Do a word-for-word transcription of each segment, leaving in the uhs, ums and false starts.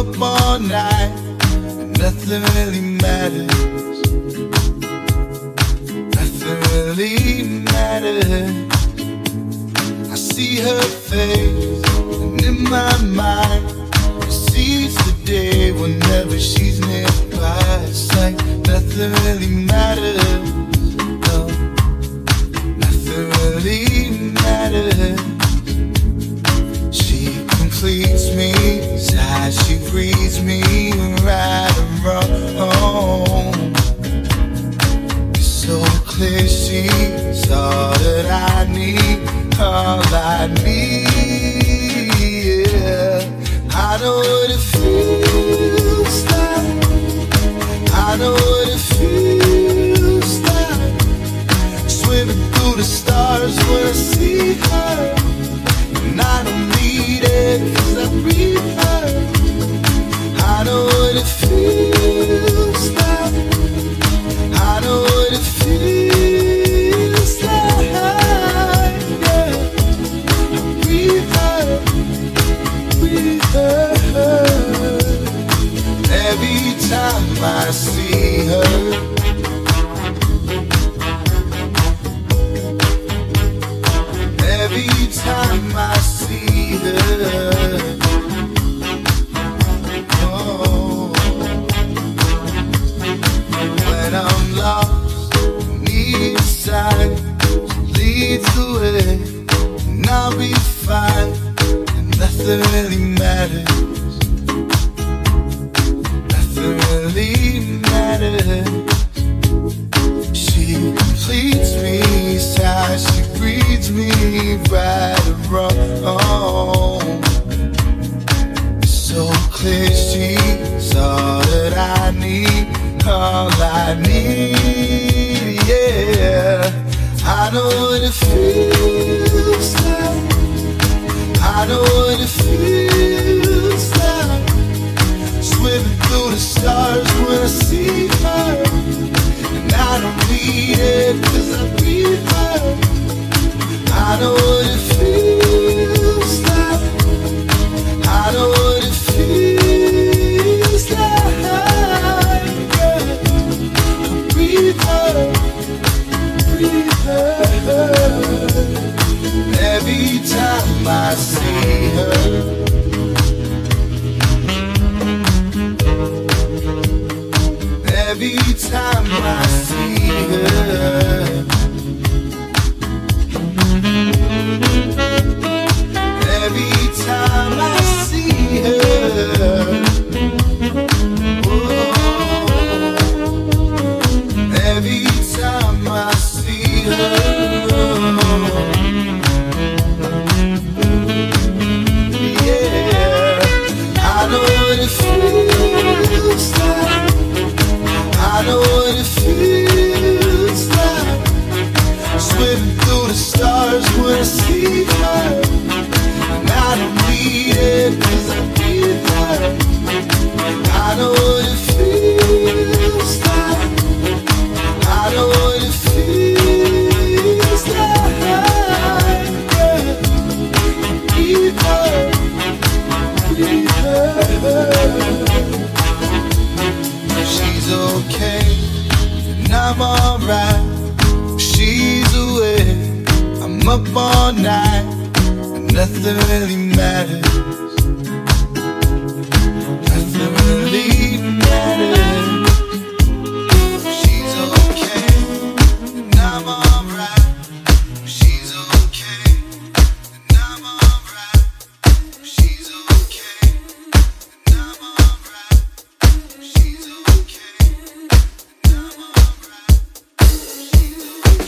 up all night, and nothing really matters. Nothing really matters. I see her face, and in my mind, I see the day whenever she's nearby. It's like nothing really matters. No, nothing really matters. Please me, as she breathes me right around. It's so clear she's all that I need, all I need. Yeah. I know what it feels like. I know what it feels like. Swimming through the stars when I see her, and I don't need it, 'cause I breathe her. I know what it feels like. I know what it feels like. Yeah. I breathe her, breathe her. Every time I see her. Every time I see her, oh. When I'm lost, needing sight, leads the way, and I'll be fine. And nothing really matters. Nothing really matters. She completes me, sighs, she reads me right around. It's so clear she's all that I need, all I need, yeah. I know what it feels like. I know what it feels like. Swimming through the stars when I see her, and I don't need it, 'cause I breathe her. I know what it feels like. I know what it feels like. Yeah. I breathe her, breathe her. Every time I see her. Every time I see her. Every time I see her, oh. Every time I see her, yeah. I know what it feels like. I know what it feels like. Swimming through the stars when I see her. I don't need it, 'cause I breathe her. I know what it feels like. I know what it feels like. Yeah. I breathe her, breathe her. She's okay, and I'm alright. She's away, I'm up all night. Nothing really matters. Nothing really matters. She's okay, and I'm alright. She's okay, and I'm alright. She's okay, and I'm alright. She's okay, and I'm alright. She's okay.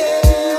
Yeah. Yeah.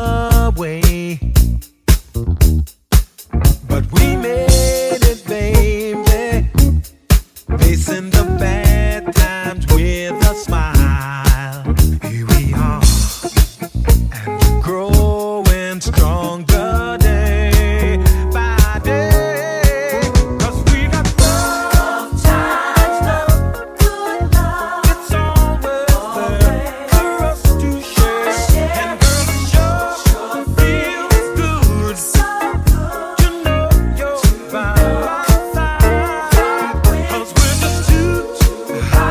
away. But we made it, baby, facing the bad times with a smile. Here we are, and we're growing stronger day by day. 'Cause we got love, times, love, good love. It's always, always there for us to share, share. And girl, it sure, sure feels good, so good, to know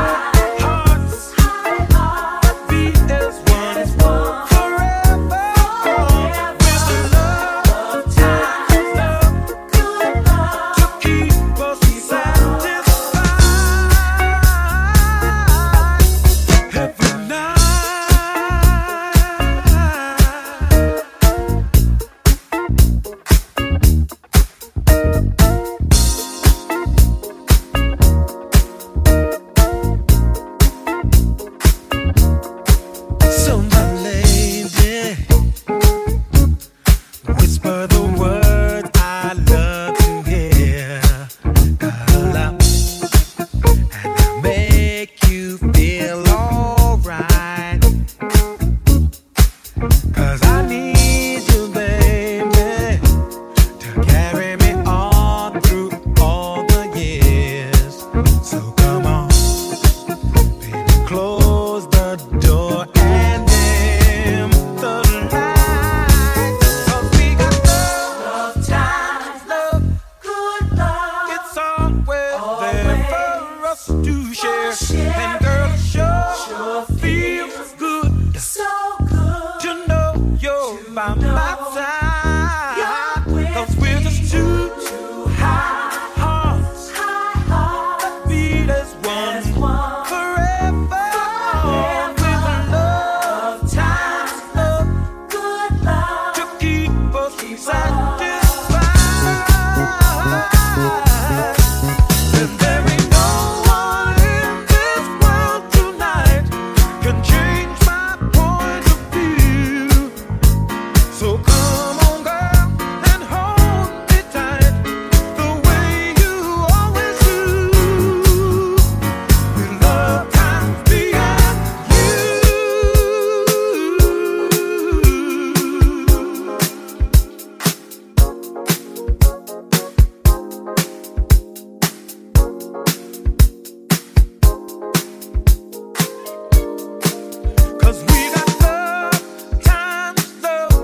you're by my side. 'Cause we're just two high hearts, happy as one, forever. With the love, times, love, good love, to keep us satisfied every night. So my lady, whisper the words I love to hear. Call up, and I'll make you feel alright. 'Cause I need you, baby, to carry me on through all the years. So come on, baby, close the door and dim the light. 'Cause we got love, Love, times, love, good love. it's always, there for us to share. share. And girl, it sure, sure feels good So good, to know you're to by my know side. you're with 'Cause we're just two high hearts, high heart, beat as one, as one, forever. forever. With a love, times, love, good love, to keep us satisfied. And there ain't no one in this world tonight can change my point of view. So come on, girl, and hold me tight the way you always do. We love times beyond you. Cause we got love, times, love,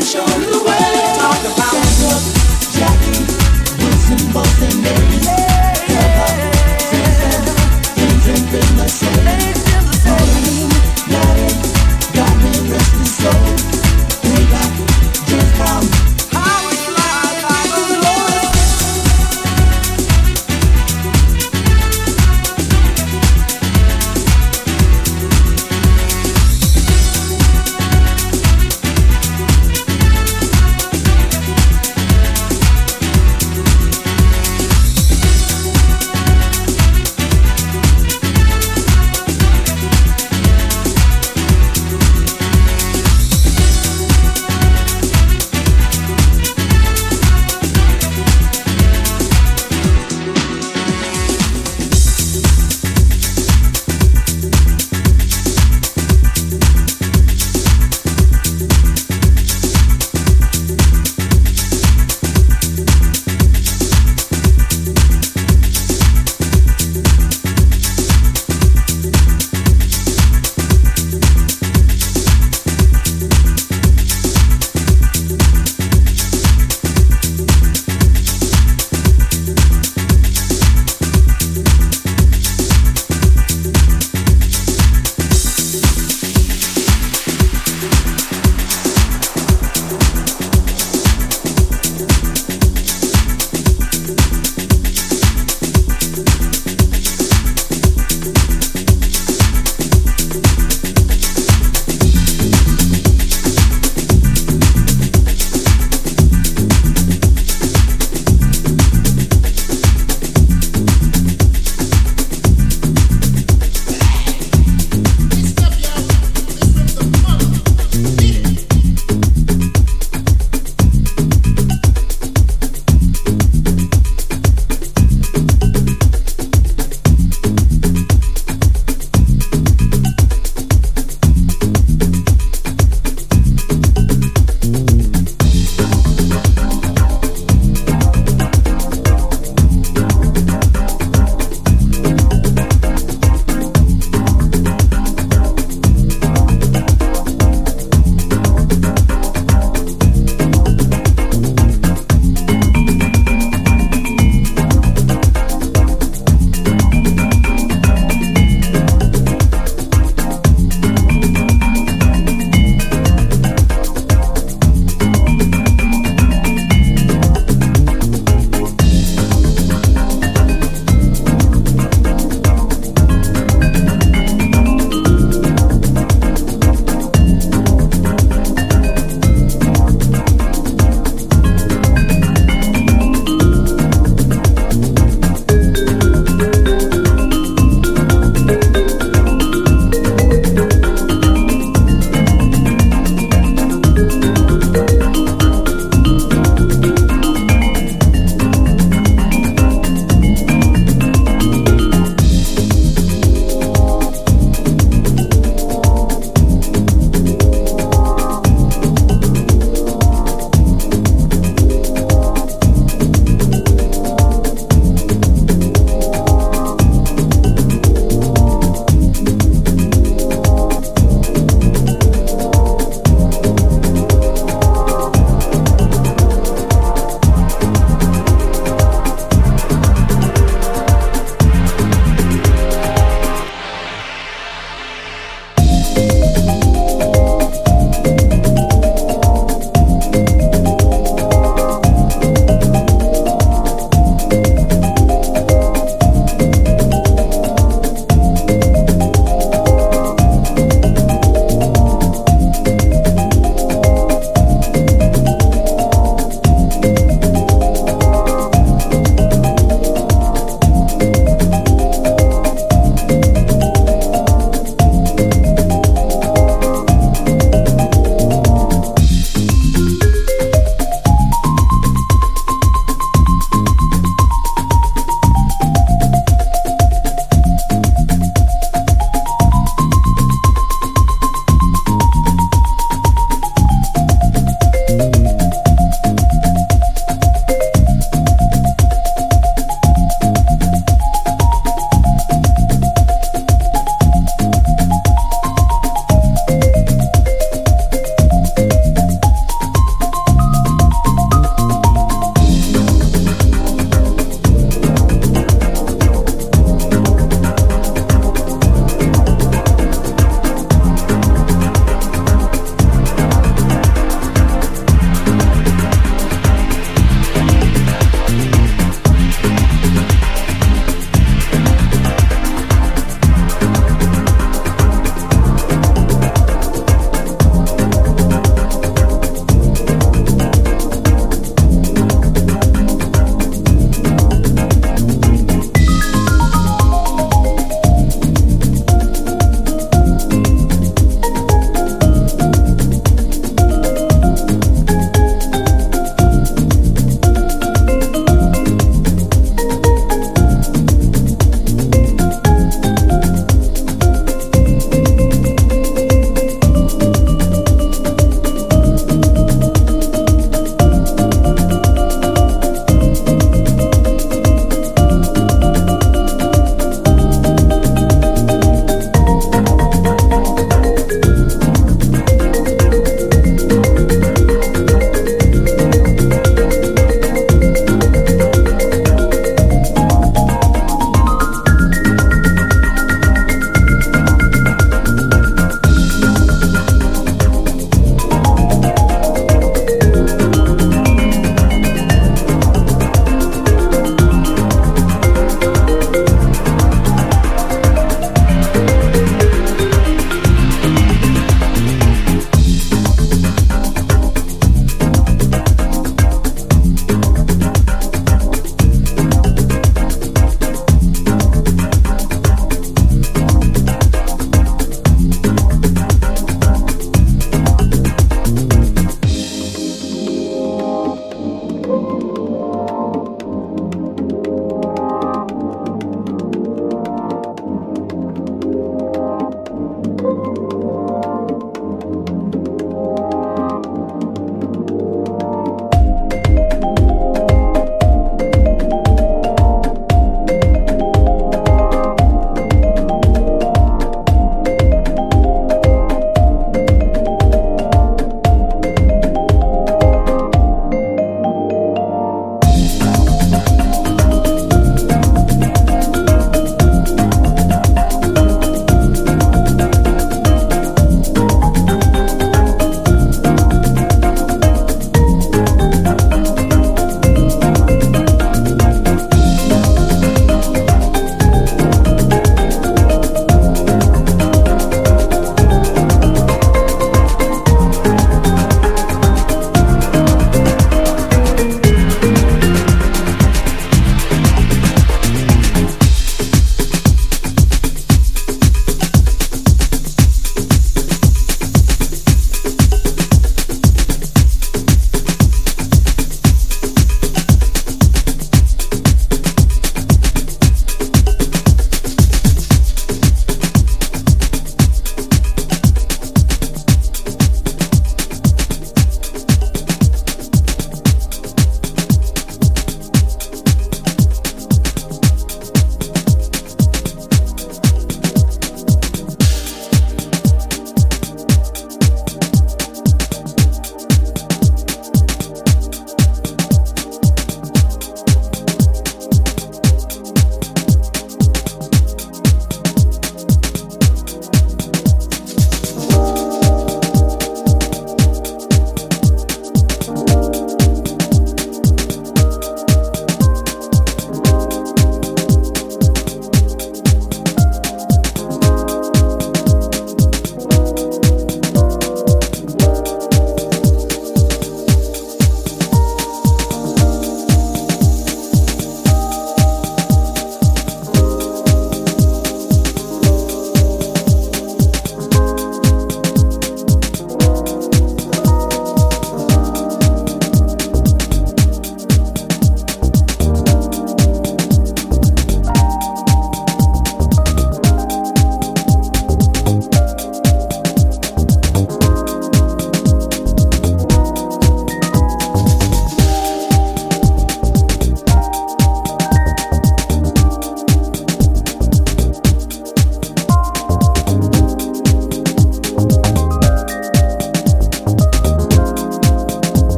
Show me the way. Talk about Jackie Wilson.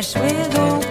Ash with old